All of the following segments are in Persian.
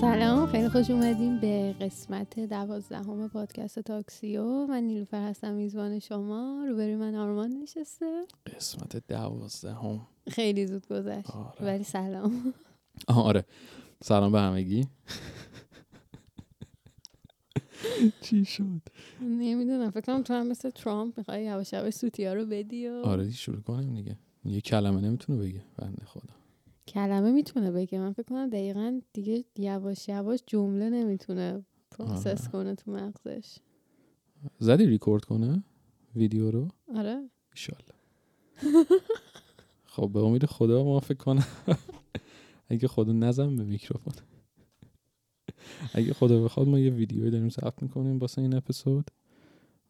سلام، خیلی خوش اومدیم به قسمت 12 پادکست تاکسیو. من نیلوفر هستم، میزبان شما. روبروی من آرمان نشسته. قسمت 12 خیلی زود گذشت. آره. ولی سلام. آره سلام به همگی. چی شد؟ نمیدونم، فکر کنم تو هم مثل ترامپ میخوای یواش یواش سوتیا رو بدی و آره شروع کنیم دیگه. یه کلمه نمیتونه بگه بنده خدا. کلمه میتونه بگه، من فکر کنم دقیقاً دیگه یواش یواش جمله نمیتونه پروسس کنه تو مغزش. زدی ریکورد کنه ویدیو رو؟ آره ان شاءالله. خب به امید خدا ما فکر کنم اگه خدا نزن به میکروفون. اگه خدا بخواد ما یه ویدیوی داریم ضبط میکنیم واسه این اپیزود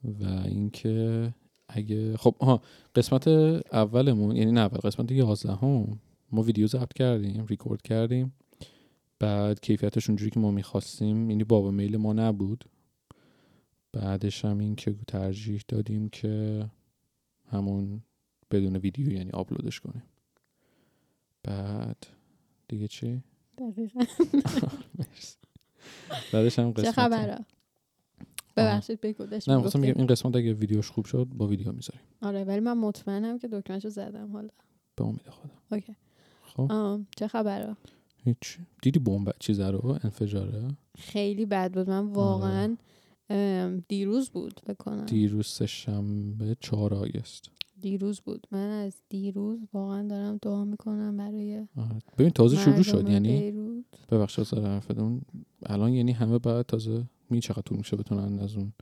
و اینکه اگه خب قسمت اولمون، یعنی نه اول، قسمت 11 ما ویدیو ضبط کردیم، ریکورد کردیم. بعد کیفیتش اونجوری که ما میخواستیم، یعنی باب میل ما نبود. بعدش هم این که ترجیح دادیم که همون بدون ویدیو یعنی آپلودش کنیم. بعد دیگه چی؟ دقیقاً. مرسی. بعدش هم قسمت چه خبره؟ ببخشید بگودش. نه مثلا میگم این قسمت اگه ویدیوش خوب شد با ویدیو میذاریم. آره ولی من مطمئنم که دکمه‌شو زدم حالا. به امید خدا. اوکی. خب چه خبره؟ هیچ. دیدی بمب چیزا رو انفجاره؟ خیلی بد بود. من واقعا دیروز بود فکر کنم. دیروز سه‌شنبه 4 آگوست. دیروز بود. من از دیروز واقعا دارم دعا میکنم برای ببین تازه شروع شد، یعنی ببخشید سر حرفتون الان، یعنی همه بعد تازه چقدر طول میشه بتونن از اون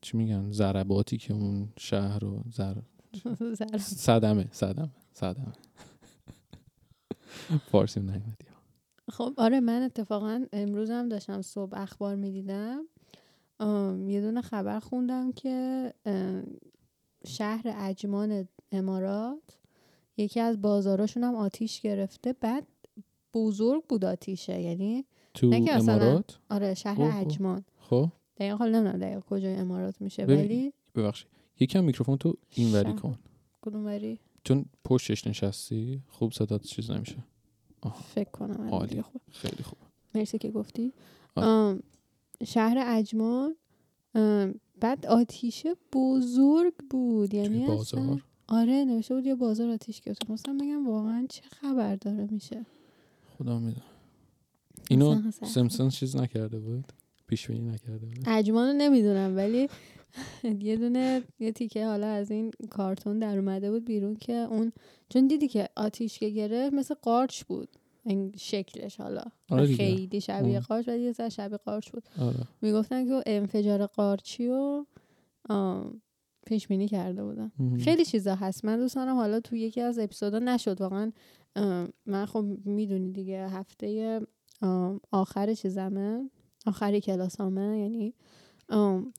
چی میگن ضرباتی که اون شهر رو صدمه فارسی نمیدی. خب آره من اتفاقا امروز هم داشتم صبح اخبار میدیدم، یه دونه خبر خوندم که شهر عجمان امارات یکی از بازاراشون هم آتیش گرفته. بعد بزرگ بود آتیشه، یعنی تو امارات؟ آره شهر عجمان. خب دقیقا حالا نمیدونم دقیقا کجای امارات میشه ولی ببخشید یکم میکروفون تو این وری کن. کدوم وری؟ چون پشتش نشستی خوب صدات چیز نمیشه. فکر کنم عالی. خوب. خیلی خوب مرسی که گفتی. شهر عجمان بعد آتیشه بزرگ بود، یعنی بازار. آره نوشته بود یه بازار آتیش گرفت. مثلا میگم واقعا چه خبر داره میشه، خدا میدونه. اینو سمسون چیز نکرده بود، پیشبینی نکرده بود. عجمانو نمیدونم ولی یه دونه یه تیکه حالا از این کارتون در اومده بود بیرون که اون چون دیدی که آتیش که گرفت مثل قارچ بود این شکلش، حالا خیلی شبیه قارچ ولی یه ذره شبیه قارچ بود. میگفتن که انفجار قارچی رو پیش بینی کرده بودن. خیلی چیزا هست. من دوستانم حالا تو یکی از اپیزودا نشد واقعا. من خب میدونی دیگه هفته آخر چیزمه، آخری کلاسامه، یعنی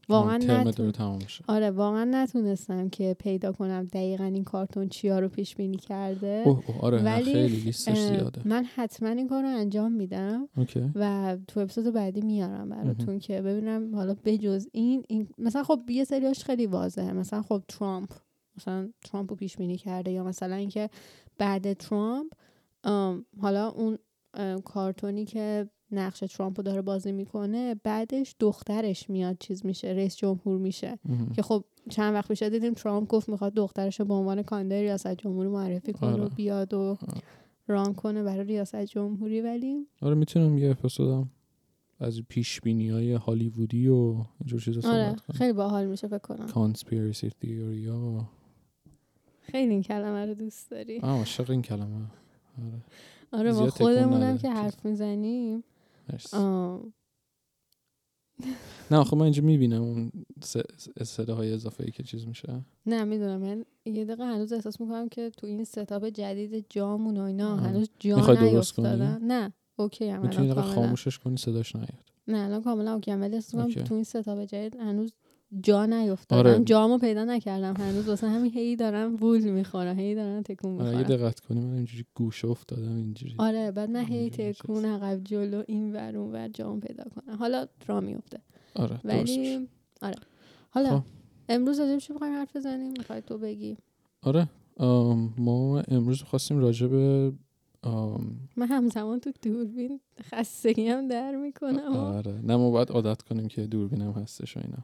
واقعا آره واقعا نتونستم که پیدا کنم دقیقاً این کارتون چیا رو پیش بینی کرده. آره ولی خیلی لیستش زیاده. من حتما این کارو انجام میدم و تو اپیزود بعدی میارم براتون که ببینم حالا بجز این مثلا خب یه سریاش خیلی واضحه، مثلا خب ترامپ رو پیش بینی کرده، یا مثلا اینکه بعد ترامپ حالا اون کارتونی که نقش ترامپو داره بازی میکنه بعدش دخترش میاد چیز میشه، رئیس جمهور میشه که خب چند وقت پیش دیدیم ترامپ گفت میخواد دخترشو به عنوان کاندید ریاست جمهوری معرفی کنه و بیاد و ران کنه برای ریاست جمهوری. ولی آره میتونم یه اپیزودم از پیش بینی‌های هالیوودی و اینجور چیزا صحبت کنم. خیلی باحال میشه فکر کنم. کانسپیرسی تئوری خیلی این کلمه رو دوست داری. عاشق این کلمه. آره ما خودمونم که حرف میزنیم. نه آخه من اینجا میبینم اون صداهای اضافه‌ای که چیز میشه. نه میدونم، من یه دقیقه هنوز احساس میکنم که تو این ستاپ جدید جامون و اینا هنوز جا نیفتادن. نه اوکی هم میتونی دقیقه خاموشش کنی صداش نیاد. نه الان کاملا اوکی هم، ولی احساس میکنم تو این ستاپ جدید هنوز جا نیفتادم. آره. جامو پیدا نکردم هنوز، واسه همین هی دارم وول میخورم، هی دارم تکون میخورم. اگه دقت کنی من اینجوری گوشه افتادم اینجوری. آره بعد من هی تکون عقب جلو اینور اونور جامو پیدا کنم، حالا را میفته. آره ولی درستش. آره حالا امروز راجع بهش می‌خوایم حرف بزنیم، می‌خوای تو بگی؟ آره ما امروز خواستیم راجع به من همزمان تو دوربین خستگی هم در میکنم. آره نه ما باید عادت کنیم که دوربین هم هستش و اینا.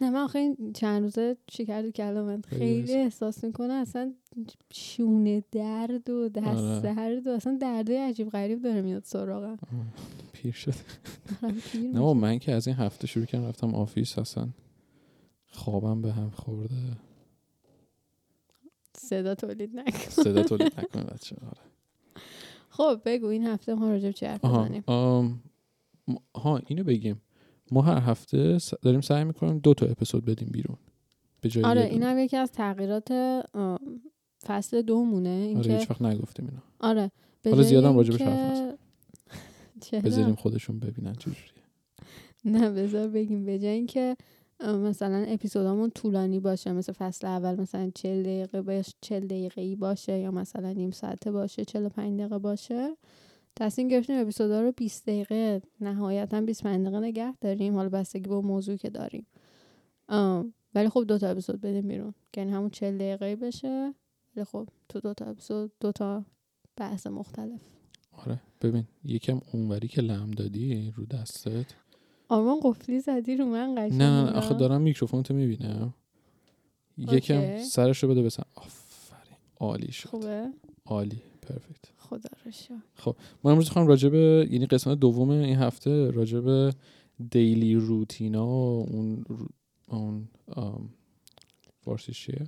نه من آخه این چند روزه شکر کلامت خیلی احساس میکنه، اصلا شونه درد و دست درد و اصلا درده عجیب غریب داره میاد سراغم. پیر شد. نه من که از این هفته شروع کردم رفتم آفیس، اصلا خوابم به هم خورده. صدا تولید نکن بچه. آره خب بگو این هفته ما راجع به چه حرف بزنیم. ها اینو بگیم ما هر هفته داریم سعی میکنیم 2 تا اپیزود بدیم بیرون به جای. آره این هم یکی از تغییرات فصل 2 مونه. این آره هیچ وقت نگفتیم اینا. آره حالا زیادم راجع بهش حرف نزنیم، بذاریم خودشون ببینن چجوریه. نه بذار بگیم به جای اینکه مثلا اپیزودامون طولانی باشه، مثلا فصل اول مثلا 40 دقیقه باشه، 40 دقیقه‌ای باشه یا مثلا نیم ساعته باشه، 45 دقیقه باشه، تصمیم گرفتیم اپیزودا رو 20 دقیقه نهایتاً 25 دقیقه نگه داریم، حالا بستگی به موضوع که داریم. ولی خب 2 تا اپیزود بدیم بیرون، یعنی همون 40 دقیقه‌ای بشه ولی خب تو 2 تا اپیزود 2 تا بحث مختلف. آره ببین یکم اونوری که لم دادی رو دستت آرمان قفلی زدی رو من قشنگ. نه آخه دارم میکروفون تو میبینم. یکم سرشو بده بسن. آفرین عالی شد. خوبه؟ عالی پرفکت. خدا رو شکر. خب ما امروز می‌خوایم راجع به یعنی قسمت دوم این هفته راجع به دیلی روتینا و اون فارسیش چیه؟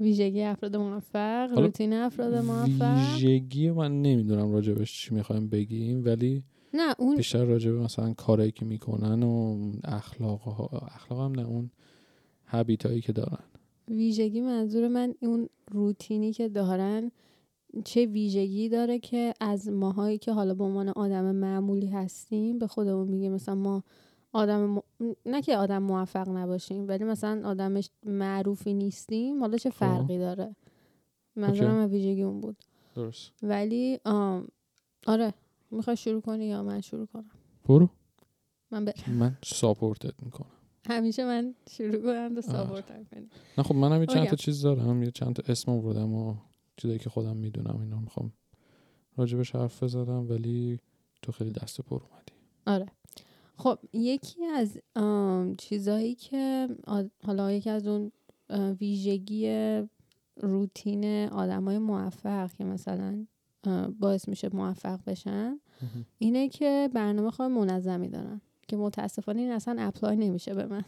ویژگی افراد موفق، روتین افراد موفق. ویژگی من نمیدونم راجع بهش چی می‌خوایم بگیم ولی نه اون بیشتر راجع به مثلا کارهایی که میکنن و اخلاق هم نه اون هابیتایی که دارن. ویژگی منظور من اون روتینی که دارن چه ویژگی داره که از ماهایی که حالا به عنوان آدم معمولی هستیم به خودمون میگیم مثلا ما نه که آدم موفق نباشیم ولی مثلا آدم معروفی نیستیم، حالا چه فرقی داره. منظورم از ویژگی اون بود. درست. ولی آره میخوای شروع کنی یا من شروع کنم؟ برو. من ساپورتت میکنم. همیشه من شروع کنم تا ساپورتم کنی. نه خب منم یه چند تا چیز دارم، یه چند تا اسم آوردم و چیزایی که خودم میدونم اینا میخوام راجبش حرف بزنم ولی تو خیلی دست پر اومدی. آره خب یکی از چیزایی که حالا یکی از اون ویژگی روتین آدمای موفق که مثلا باعث میشه موفق بشن اینه که برنامه خواب منظمی دارن که متاسفانه این اصلا اپلای نمیشه به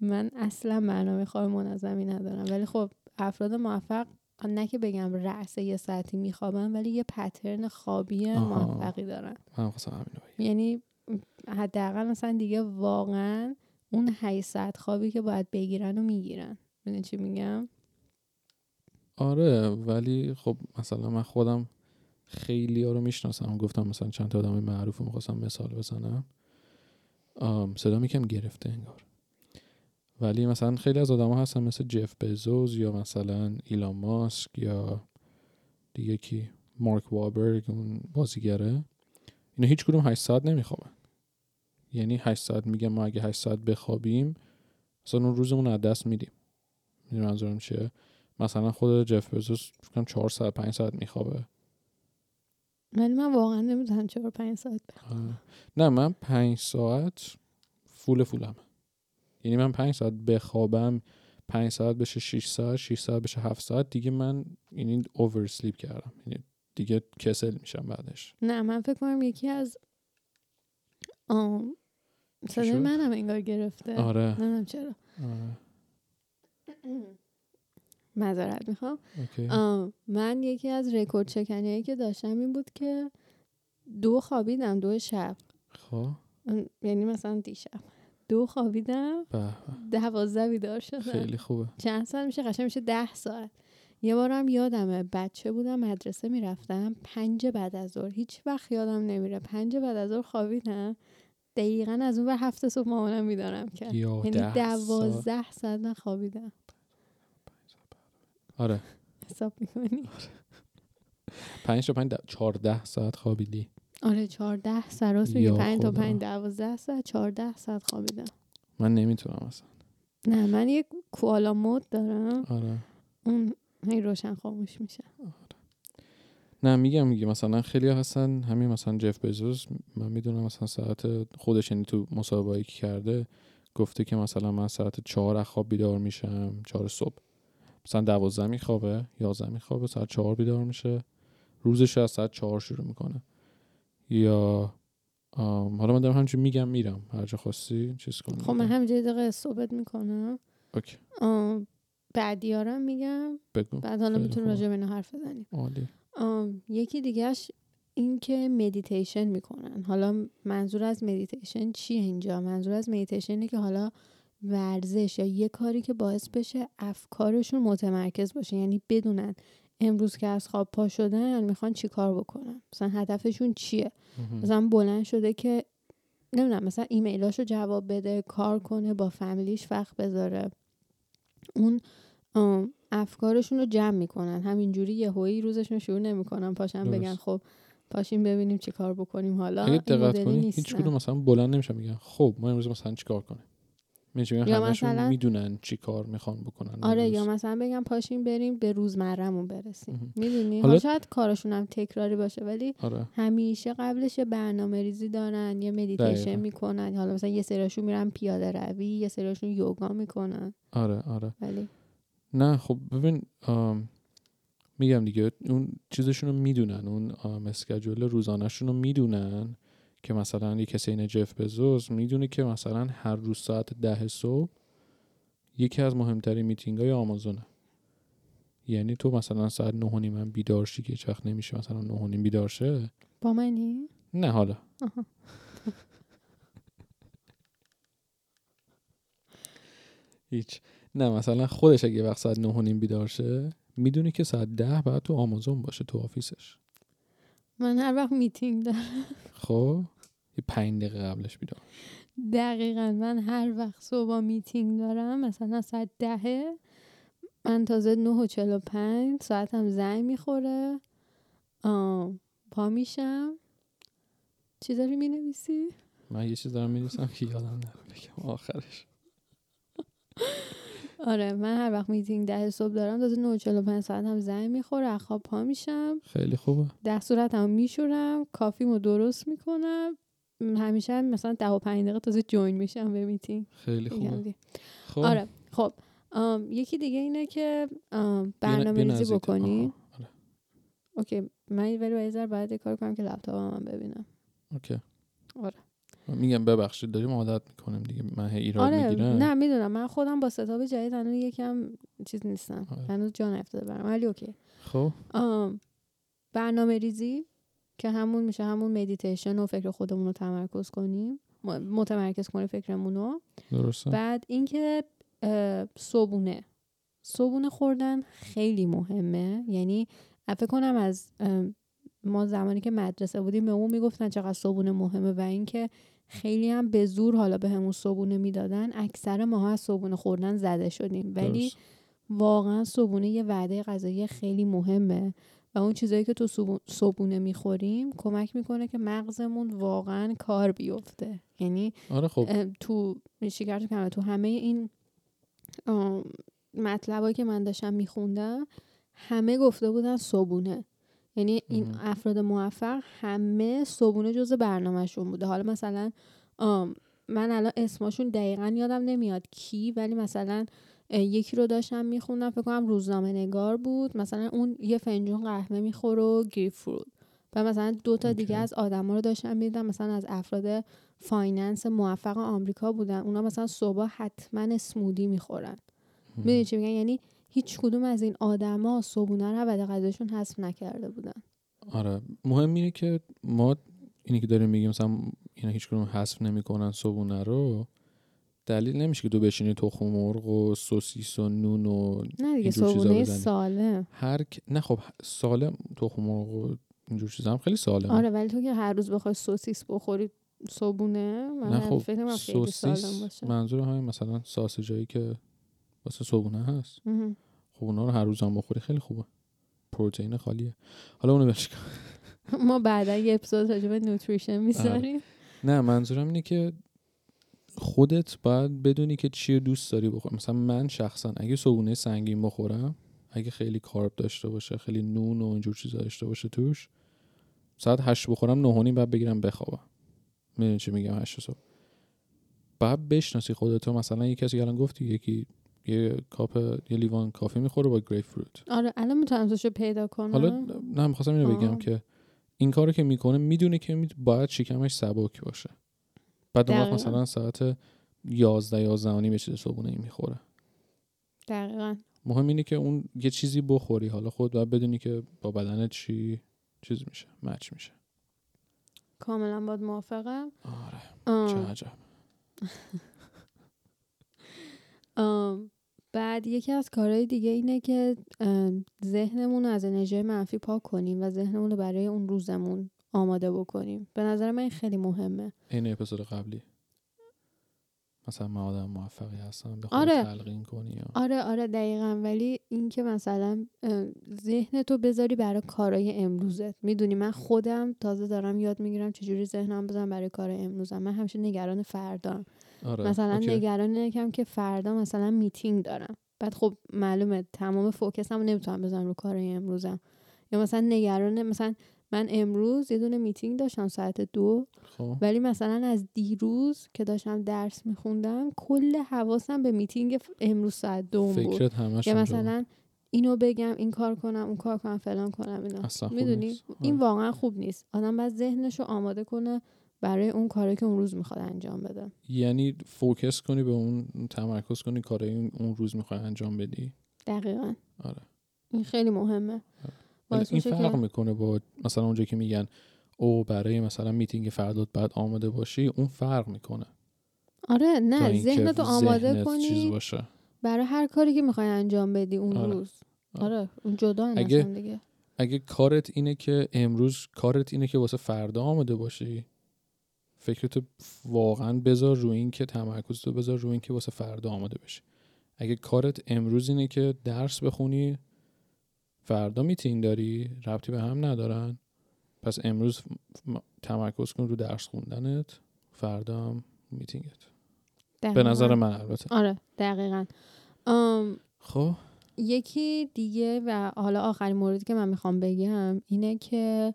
من اصلا برنامه خواب منظمی ندارم ولی خب افراد موفق نه که بگم رأس یه ساعتی میخوابن ولی یه پترن خوابی موفقی دارن. من خواستم همینو بگم، یعنی حداقل مثلا دیگه واقعا اون 8 ساعت خوابی که باید بگیرن و میگیرن. ببین چی میگم؟ آره ولی خب مثلا من خودم خیلی ها رو میشناسم، گفتم مثلا چند تا آدم معروف رو میخواستم مثال بزنم، صدا میکم گرفته انگار، ولی مثلا خیلی از آدم ها هستن مثل جف بزوز یا مثلا ایلان ماسک یا دیگه کی مارک وابرگ اون بازیگره، اینا هیچ کدوم 8 ساعت نمیخوابن. یعنی 8 ساعت میگم ما اگه 8 ساعت بخوابیم مثلا اون روزمون رو از دست میدیم. میدونی منظورم چیه؟ مثلا خود جف بزوس بکنم 4 ساعت 5 ساعت میخوابه ولی من واقعا نمیدونم 4-5 ساعت بخوابم. نه من 5 ساعت فولم، یعنی من 5 ساعت بخوابم 5 ساعت بشه 6 ساعت 6 ساعت بشه 7 ساعت دیگه من یعنی اوورسلیپ کردم، یعنی دیگه کسل میشم بعدش. نه من فکر کنم یکی از صدای منم انگار گرفته. آره نمیدونم چرا. آره معذرت میخوام. من یکی از رکورد شکنیایی که داشتم این بود که 2 خوابیدم 2 شب. خب یعنی مثلا دیشب 2 خوابیدم 12 بیدار شدم. خیلی خوبه. چند ساعت میشه؟ قشنگ میشه 10 ساعت. یه بارم یادمه بچه بودم مدرسه میرفتم 5 بعد از ظهر، هیچ وقت یادم نمیره 5 بعد از ظهر خوابیدم. دقیقاً از اون 7 صبح مامانم میدارم کرد، یعنی 12 ساعت من خوابیدم. آره حساب میکنی؟ آره 5 تا 5 14 ساعت خوابیدی. آره 14 ساعت. راست میگی. 5 تا 5 12 ساعت 14 ساعت خوابیدم. من نمیتونم اصلا. نه من یک کوالا مود دارم. آره. اون هی روشن خاموش میشه. آره. نه میگم مثلا خیلی هستن همین مثلا جف بزوس، من میدونم مثلا ساعت خودش، یعنی تو مصاحبه‌ای که کرده گفته که مثلا من ساعت 4 از خواب بیدار میشم، 4 صبح مثلا 12 میخوابه 11 میخوابه، ساعت 4 بیدار میشه، روزش از ساعت 4 شروع میکنه. یا حالا من دارم همینجوری میگم میرم هر جا خواستی چیز کنم. خب من همینجوری دقیقه صحبت میکنم. اوکی. بعدیارم میگم بگو. بعد حالا میتونیم راجع به اینا حرف بزنیم. عالی. یکی دیگهش این که مدیتیشن میکنن. حالا منظور از مدیتیشن چیه اینجا؟ منظور از مدیتیشن اینه که حالا ورزش یا یه کاری که باعث بشه افکارشون متمرکز باشه، یعنی بدونن امروز که از خواب پا شدن میخوان چی کار بکنن، مثلا هدفشون چیه. مثلا بلند شده که نمیدونم مثلا ایمیلاشو جواب بده، کار کنه، با فامیلیش وقت بذاره. اون افکارشون رو جمع میکنن، همینجوری یهویی روزشون شروع نمیکنن پاشن بگن خب پاشیم ببینیم چی کار بکنیم. حالا این مدلی نیستن، هیچ کدوم مثلا بلند نمیشن میگن خب ما امروز مثلا چی کار کنیم، یا مثلا میدونن چی کار میخوان بکنن. آره روز. یا مثلا بگم پاشیم بریم به روزمرهمون برسیم. میدونی حالا شاید کارشون هم تکراری باشه ولی آره. همیشه قبلش برنامه‌ریزی دارن، یه مدیتیشن میکنن، حالا مثلا یه سریاشون میرن پیاده روی، یه سریاشون یوگا میکنن. آره آره ولی نه خب ببین میگم دیگه اون چیزشون رو میدونن، اون اسکیجول روزانه‌شون رو میدونن که مثلا یک کسی این جف بزوس میدونه که مثلا هر روز ساعت 10 صبح یکی از مهمترین میتینگ‌های آمازونه. یعنی تو مثلا ساعت 9:30 من بیدار شی که چخ نمیشه مثلا 9:30 بیدار شه. با منی؟ نه حالا. هیچ. نه مثلا خودش اگه وقت ساعت 9:30 بیدار شه میدونه که ساعت 10 باید تو آمازون باشه تو آفیسش. من هر وقت میتینگ دارم خب یه 5 دقیقه قبلش بیدار. دقیقاً من هر وقت صبح میتینگ دارم مثلا ساعت 10 من تازه 9:45 ساعتم زنگ میخوره پا میشم. چی داری مینویسی؟ من یه چیز دارم مینویسم که یادم نره بگم آخرش. آره من هر وقت میتینگ 10 صبح دارم تازه 9:45 ساعتم زنگ میخوره، از خواب پا میشم. خیلی خوبه. دستوراتم میشورم، کافیمو درست میکنم، همیشه مثلا 10 و 5 دقیقه تازه جوین میشم به میتینگ. خیلی خوبه. خوب. آره خب یکی دیگه اینه که برنامه‌ریزی بکنی. آره. اوکی من ولی یه ذره باید کار کنم که لپتاپم هم ببینم. اوکی. آره. میگم ببخشید داریم عادت میکنیم دیگه، من ایراد میگیرم. نه میدونم من خودم با ستاپ جدید هنوز یکم چیز نیستم. هنوز جا نیفتاده برام ولی اوکی. خب برنامه ریزی که همون میشه همون مدیتیشن و فکر خودمون رو تمرکز کنیم، متمرکز کنیم فکرمون رو. درسته. بعد اینکه صبونه خوردن خیلی مهمه. یعنی فکر کنم از ما زمانی که مدرسه بودیم به اون میگفتن چقدر صبونه مهمه و اینکه خیلی هم به زور حالا به همون صبونه میدادن. اکثر ماها از صبونه خوردن زده شدیم ولی درست. واقعا صبونه یه وعده غذایی خیلی مهمه و اون چیزایی که تو صبونه میخوریم کمک میکنه که مغزمون واقعا کار بیفته. یعنی آره خب. تو شکر کنم تو همه این مطلبایی که من داشتم میخوندم همه گفته بودن صبونه، یعنی این افراد موفق همه صبونه جزء برنامه‌شون بوده. حالا مثلا من الان اسمشون دقیقاً یادم نمیاد کی ولی مثلا یکی رو داشتم میخوندم فکر کنم روزنامه نگار بود، مثلا اون یه فنجون قهوه میخوره و گریپ فروت و مثلا 2 تا دیگه از آدما رو داشتم میدیدم مثلا از افراد فایننس موفق آمریکا بودن، اونا مثلا صبح حتما اسمودی میخورن. میدونی چی میگن؟ یعنی هیچ کدوم از این آدما صبونه رو بعد غذاشون حذف نکرده بودن. آره مهم اینه که ما اینی که داریم میگیم مثلا اینا هیچ کدوم حذف نمیکنن صبونه رو، دلیل نمیشه که تو بشینی تخم مرغ و سوسیس و نون و این جور چیزا بزنی. سالم. نه خب سالم تخم مرغ و این جور چیزا هم خیلی سالمه. آره ولی تو که هر روز بخوای سوسیس بخوری صبونه، من خب فکر کنم خیلی سالم باشه. منظور همین مثلا ساسجایی که واسه صبونه هست. خب اونا رو هر روز هم بخوری خیلی خوبه، پروتئین خالیه. حالا اونو بلش کن. ما بعدا یه اپیزود راجع به نوتریشن میذاریم. نه منظورم اینه که خودت باید بدونی که چی رو دوست داری بخوری. مثلا من شخصا اگه صبحونه سنگین بخورم، اگه خیلی کارب داشته باشه، خیلی نون و اینجور چیزا داشته باشه توش، ساعت 8 بخورم، 9:30 بعد بگیرم بخوابم. میدونی چی میگم؟ 8 صبح. بعد بشناسی خودت. مثلا یه کسی الان گفتی یکی یه کاپ، یه لیوان کافی میخوره با گریپ فروت. آره الان میتونم ازش پیدا کنم. حالا نه می‌خواستم اینو بگم که این کارو که میکنه میدونه که باید شکمش سبک باشه. بعد اون وقت مثلا ساعت 11:30 به چه صبحونه میخوره. دقیقاً. مهم اینه که اون یه چیزی بخوری، حالا خود باید بدونی که با بدنت چیز میشه، مچ میشه. کاملا باید موافقم. آره. چه عجب. بعد یکی از کارهای دیگه اینه که ذهنمون رو از انرژی منفی پاک کنیم و ذهنمون رو برای اون روزمون آماده بکنیم. به نظر من این خیلی مهمه. این اپیزود قبلی مثلا من آدم موفقی هستم به خودت تلقین کنی یا... آره دقیقاً. ولی این که مثلا ذهنتو بذاری برای کارهای امروزت. میدونی من خودم تازه دارم یاد میگیرم چجوری ذهنم بذارم برای کار امروزم. من همیشه نگران فردام. آره. مثلا اوکی. نگران اینم که فردا مثلا میتینگ دارم، بعد خب معلومه تمام فوکسمو نمیتونم بذارم رو کارهای امروزم. یا مثلا نگران، مثلا من امروز یه دونه میتینگ داشتم ساعت 2 خوب. ولی مثلا از دیروز که داشتم درس میخوندم کل حواسم به میتینگ امروز ساعت 2 بود. یا مثلا اینو بگم، این کار کنم، اون کار کنم، فلان کنم، اینا. میدونی این واقعا خوب نیست. آدم باید ذهنشو آماده کنه برای اون کاری که اون روز میخواد انجام بده. یعنی فوکس کنی به اون، تمرکز کنی کاری اون روز میخوای انجام بدی. دقیقاً. آره. این خیلی مهمه. آره. این فرق میکنه با مثلا اونجا که میگن او برای مثلا میتینگ فردات بعد آماده باشی. اون فرق میکنه. آره نه، ذهنتو آماده کنی برای هر کاری که میخوای انجام بدی اون روز. آره اون جدا هستن دیگه. اگه کارت اینه که امروز کارت اینه که واسه فردا آماده باشی، فکرتو واقعا بذار رو این که تمرکزتو بذار رو این که واسه فردا آماده بشی. اگه کارت امروز اینه که درس بخونی، فردا میتینگ داری، ربطی به هم ندارن، پس امروز تمرکز کن رو درس خوندنت، فردا هم میتینگت. به نظر من البته. آره دقیقاً. خب یکی دیگه و حالا آخرین موردی که من میخوام بگم اینه که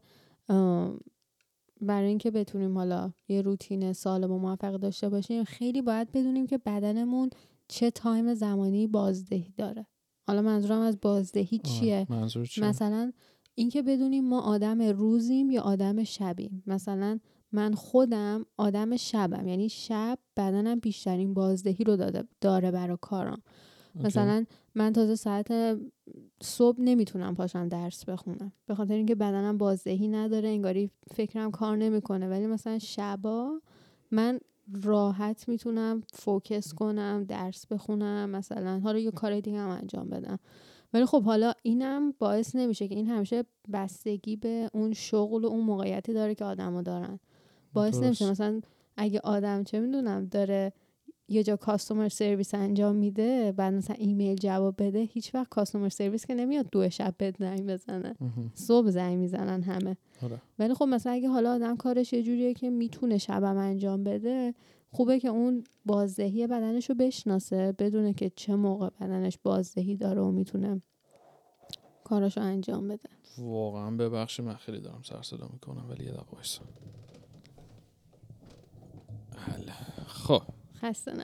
برای اینکه بتونیم حالا یه روتین سالم و موفق داشته باشیم، خیلی باید بدونیم که بدنمون چه تایم زمانی بازدهی داره. حالا منظورم از بازدهی چیه؟ مثلا اینکه بدونیم ما آدم روزیم یا آدم شبیم. مثلا من خودم آدم شبم، یعنی شب بدنم بیشترین بازدهی رو داره برای کارم. اوکی. مثلا من تازه ساعت صبح نمیتونم پاشم درس بخونم به خاطر اینکه بدنم بازدهی نداره، انگاری فکرم کار نمیکنه. ولی مثلا شبا من راحت میتونم فوکس کنم، درس بخونم، مثلا حالا یه کار دیگه هم انجام بدم. ولی خب حالا اینم باعث نمیشه که این همیشه بستگی به اون شغل و اون موقعیتی داره که آدم‌ها دارن. باعث نمیشه مثلا اگه آدم چه میدونم داره یه جا کاستومر سرویس انجام میده، بعد مثلا ایمیل جواب بده، هیچ وقت کاستومر سرویس که نمیاد 2 شب زنگ بزنه. صبح زنگ میزنن همه. آره. ولی خب مثلا اگه حالا آدم کارش یه جوریه که میتونه شبم انجام بده، خوبه که اون بازدهی بدنشو بشناسه، بدونه که چه موقع بدنش بازدهی داره و میتونه کاراشو انجام بده. واقعا ببخشید من خیلی دارم سر صدا میکنم، ولی یه دقیقه وایسا. خب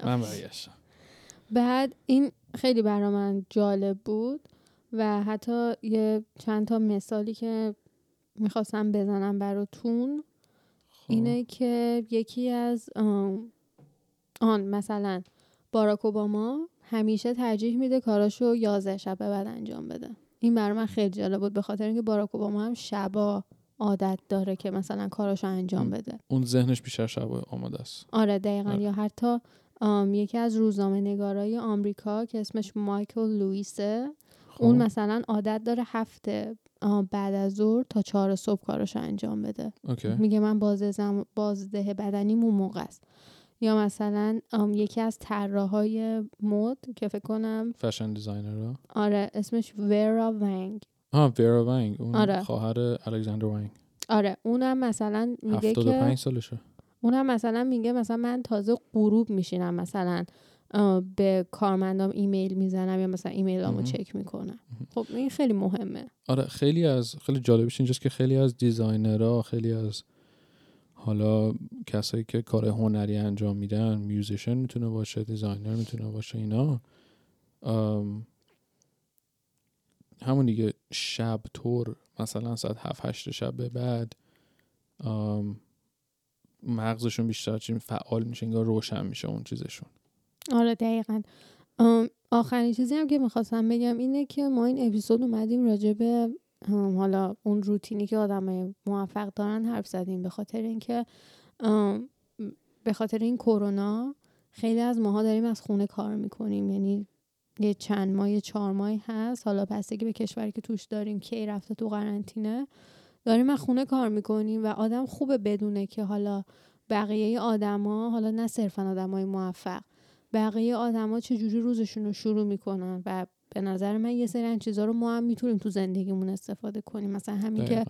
من برگشتم. بعد این خیلی برای من جالب بود و حتی یه چند تا مثالی که میخواستم بزنم براتون اینه که یکی از آن مثلا باراک اوباما همیشه ترجیح میده کاراشو 11 شب بعد انجام بده. این برای من خیلی جالب بود به خاطر اینکه باراک اوباما هم شبا عادت داره که مثلا کاراشو انجام بده. اون ذهنش بیشتر شب آماده است. آره دقیقاً. آره. یا حتی یکی از روزنامه نگارای آمریکا که اسمش مایکل لوئیسه، اون مثلا عادت داره 7 بعد از ظهر تا 4 صبح کاراشو انجام بده. اوکی. میگه من بازده بدنیم اون موقع است. یا مثلا یکی از طراحای مد که فکر کنم فشن دیزاینره، آره اسمش ویرا ونگ. ویرا ونگ، اون خواهر الکساندر ونگ. آره اونم مثلا میگه که 75 سالشه. اونم مثلا میگه مثلا من تازه غروب میشینم مثلا به کارمندام ایمیل میزنم یا مثلا ایمیلامو چک میکنم. خب این خیلی مهمه. آره خیلی جالبش اینجاست که خیلی از دیزاینرها، خیلی از حالا کسایی که کار هنری انجام میدن، میوزیشن میتونه باشه، دیزاینر میتونه باشه، اینا همون دیگه شب طور مثلا ساعت 7-8 شب به بعد مغزشون بیشتر چی فعال میشه، انگار روشن میشه اون چیزشون. آره دقیقاً. آخرین چیزی هم که میخواستم بگم اینه که ما این اپیزود اومدیم راجع به حالا اون روتینی که آدمای موفق دارن حرف زدیم، به خاطر این کرونا خیلی از ماها داریم از خونه کار میکنیم، یعنی یه چند ماه یه 4 ماهی هست، حالا بستگی به کشوری که توش داریم کی رفته تو قرنطینه، داریم از خونه کار میکنیم و آدم خوبه بدونه که حالا بقیه آدما، حالا نه صرفا آدمای موفق، بقیه آدما چجوری روزشون رو شروع میکنن و به نظر من یه سری این چیزا رو ما هم میتونیم تو زندگیمون استفاده کنیم. مثلا همین که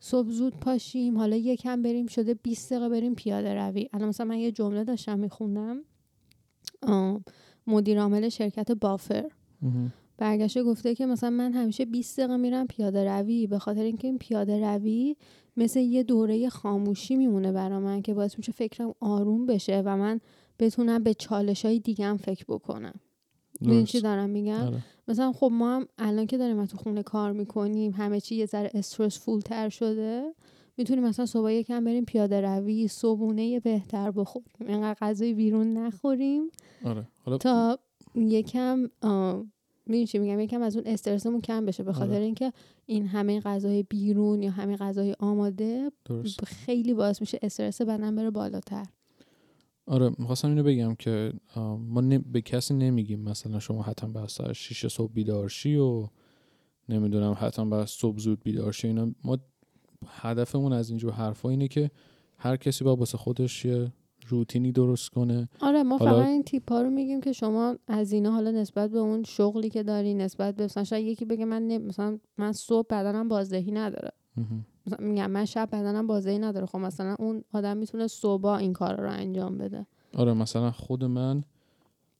صبح زود پاشیم، حالا یکم بریم، شده 20 دقیقه بریم پیاده روی. الان مثلا من یه جمله داشتم میخوندم، مدیر عامل شرکت بافر برگشته گفته که مثلا من همیشه 20 دقیقه میرم پیاده روی، به خاطر اینکه این پیاده روی مثل یه دوره خاموشی میمونه برام من که باعث میشه فکرم آروم بشه و من بتونم به چالش‌های دیگه هم فکر بکنم. این چی دارم میگم؟ آره. مثلا خب ما هم الان که داریم تو خونه کار میکنیم، همه چی یه ذره استرس فول تر شده، میتونیم مثلا صبح یکم بریم پیاده روی، صبحونه بهتر بخوریم، اینقدر غذای بیرون نخوریم. آره. حالا تا یکم میدونی چی میگم، یکم از اون استرسمون کم بشه، به خاطر اینکه این همه غذای بیرون یا همه غذای آماده درست. خیلی باعث میشه استرس بدن بره بالاتر. آره میخواستم اینو بگم که ما به کسی نمیگیم مثلا شما حتما باید ساعت 6 صبح بیدارشی و نمیدونم حتما باید صبح زود بیدارشی. اینا ما هدفمون از اینجور حرفا اینه که هر کسی باید واسه خودش یه روتینی درست کنه. آره ما فقط این تیپا رو میگیم که شما از اینا حالا نسبت به اون شغلی که داری، نسبت به مثلا شاید یکی بگه من صبح بدنم بازدهی نداره، میگم من شب بدنم بازدهی نداره. خب مثلا اون آدم میتونه صبح این کار رو انجام بده. آره مثلا خود من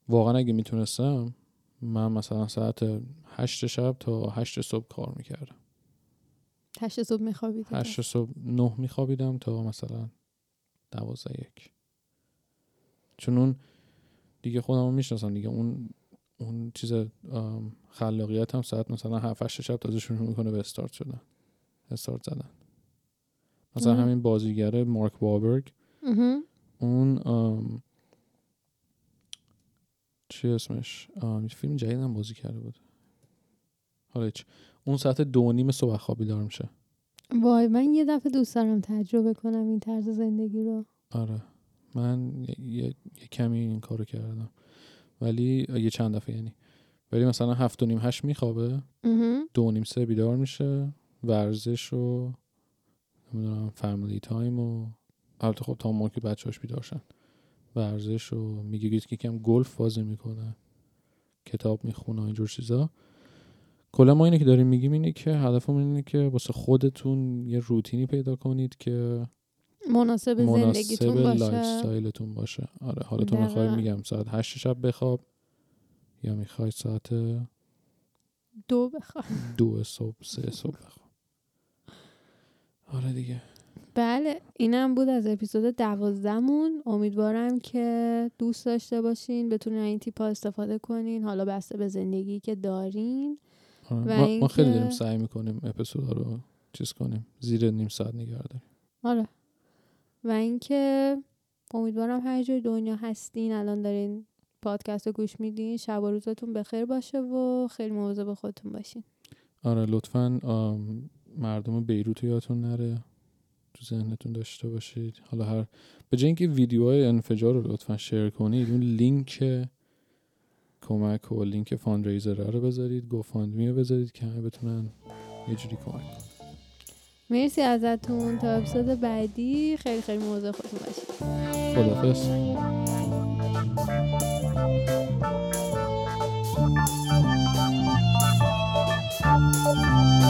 واقعا اگه میتونستم من مثلا ساعت 8 شب تا 8 صبح کار میکردم. 8 صبح میخوابیدم، 8 صبح 9 میخوابیدم تا مثلا 12-1، چون اون دیگه خودمو میشناسم دیگه، اون چیز خلاقیت هم ساعت مثلا 7-8 شب تازه شروع میکنه به استارت زدن. مثلا همین بازیگره مارک وابرگ، اون چی اسمش، فیلم جدید هم بازی کرده بود، حالا چی، اون ساعت 2:30 صبح خواب بیدار میشه. وای من یه دفعه دوست دارم تجربه کنم این طرز زندگی رو. آره من یه کمی این کارو کردم، ولی یه چند دفعه یعنی، ولی مثلا 7:30-8 میخوابه، 2:30-3 بیدار میشه، ورزش و نمیدونم فامیلی تایم و البته خب تا ما که بچه‌هاش بیدارشن ورزش و میگه که کم گلف بازی میکنه، کتاب میخونه، اینجور چیزا. کلا ما اینه که داریم میگیم اینه که هدفمون اینه که واسه خودتون یه روتینی پیدا کنید که مناسب زندگیتون باشه، لایف استایلتون باشه. آره حالا تو میخوای میگم ساعت 8 شب بخواب یا میخوای ساعت 2 بخواب، 2 صبح، 3 صبح بخواب. آره دیگه. بله اینم بود از اپیزود 12مون. امیدوارم که دوست داشته باشین، بتونین این تیپا استفاده کنین، حالا بسته به زندگی که دارین. آره. ما خیلی داریم سعی میکنیم اپیزودا رو چیز کنیم، زیر نیم ساعت نگه داریم. آره و اینکه امیدوارم هر جای دنیا هستین الان دارین پادکست رو گوش میدین، شب و روزتون بخیر باشه و خیلی مواظب به خودتون باشین. آره لطفاً مردم بیروت یادتون نره، تو ذهنتون داشته باشید. حالا هر به جای اینکه ویدیوهای انفجار رو لطفاً شیر کنید، اون لینک کمک و لینک فاندریزر رو بذارید، گوفاندمی رو بذارید که همه بتونن یه جوری کمک. مرسی ازتون، تا اپیزود بعدی خیلی خیلی مواظب به خودتون باشید. خداحافظ.